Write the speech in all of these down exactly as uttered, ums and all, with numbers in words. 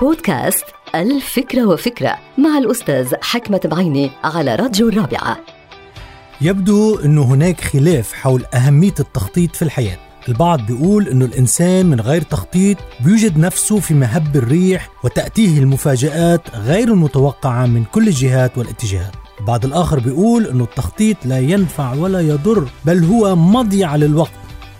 بودكاست ألف فكرة وفكرة مع الأستاذ حكمة بعيني على راديو الرابعة. يبدو أنه هناك خلاف حول أهمية التخطيط في الحياة. البعض بيقول أنه الإنسان من غير تخطيط بيوجد نفسه في مهب الريح وتأتيه المفاجآت غير المتوقعة من كل الجهات والاتجاهات. بعض الآخر بيقول أنه التخطيط لا ينفع ولا يضر، بل هو مضيعة للوقت،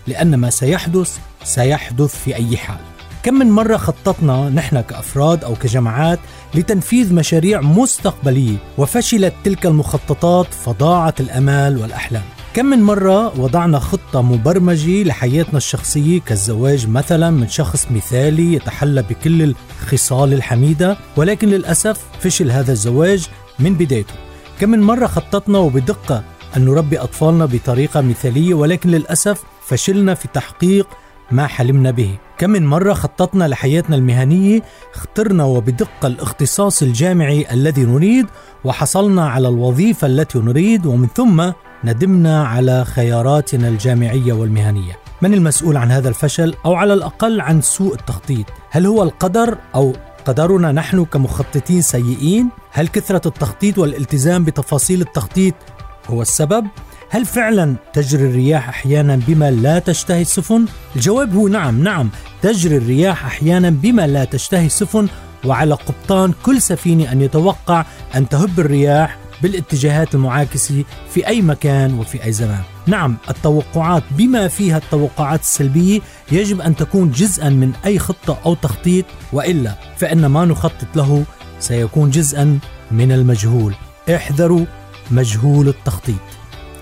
لأن ما سيحدث سيحدث في أي حال. كم من مرة خططنا نحن كأفراد أو كجماعات لتنفيذ مشاريع مستقبلية وفشلت تلك المخططات فضاعت الأمال والأحلام؟ كم من مرة وضعنا خطة مبرمجة لحياتنا الشخصية كالزواج مثلا من شخص مثالي يتحلى بكل الخصال الحميدة، ولكن للأسف فشل هذا الزواج من بدايته. كم من مرة خططنا وبدقة أن نربي أطفالنا بطريقة مثالية، ولكن للأسف فشلنا في تحقيق ما حلمنا به. كم من مرة خططنا لحياتنا المهنية، اخترنا وبدقة الاختصاص الجامعي الذي نريد وحصلنا على الوظيفة التي نريد، ومن ثم ندمنا على خياراتنا الجامعية والمهنية. من المسؤول عن هذا الفشل، أو على الأقل عن سوء التخطيط؟ هل هو القدر، أو قدرنا نحن كمخططين سيئين؟ هل كثرة التخطيط والالتزام بتفاصيل التخطيط هو السبب؟ هل فعلا تجري الرياح أحيانا بما لا تشتهي السفن؟ الجواب هو نعم نعم تجري الرياح أحيانا بما لا تشتهي السفن، وعلى قبطان كل سفينة أن يتوقع أن تهب الرياح بالاتجاهات المعاكسة في أي مكان وفي أي زمان. نعم، التوقعات بما فيها التوقعات السلبية يجب أن تكون جزءا من أي خطة أو تخطيط، وإلا فإن ما نخطط له سيكون جزءا من المجهول. احذروا مجهول التخطيط.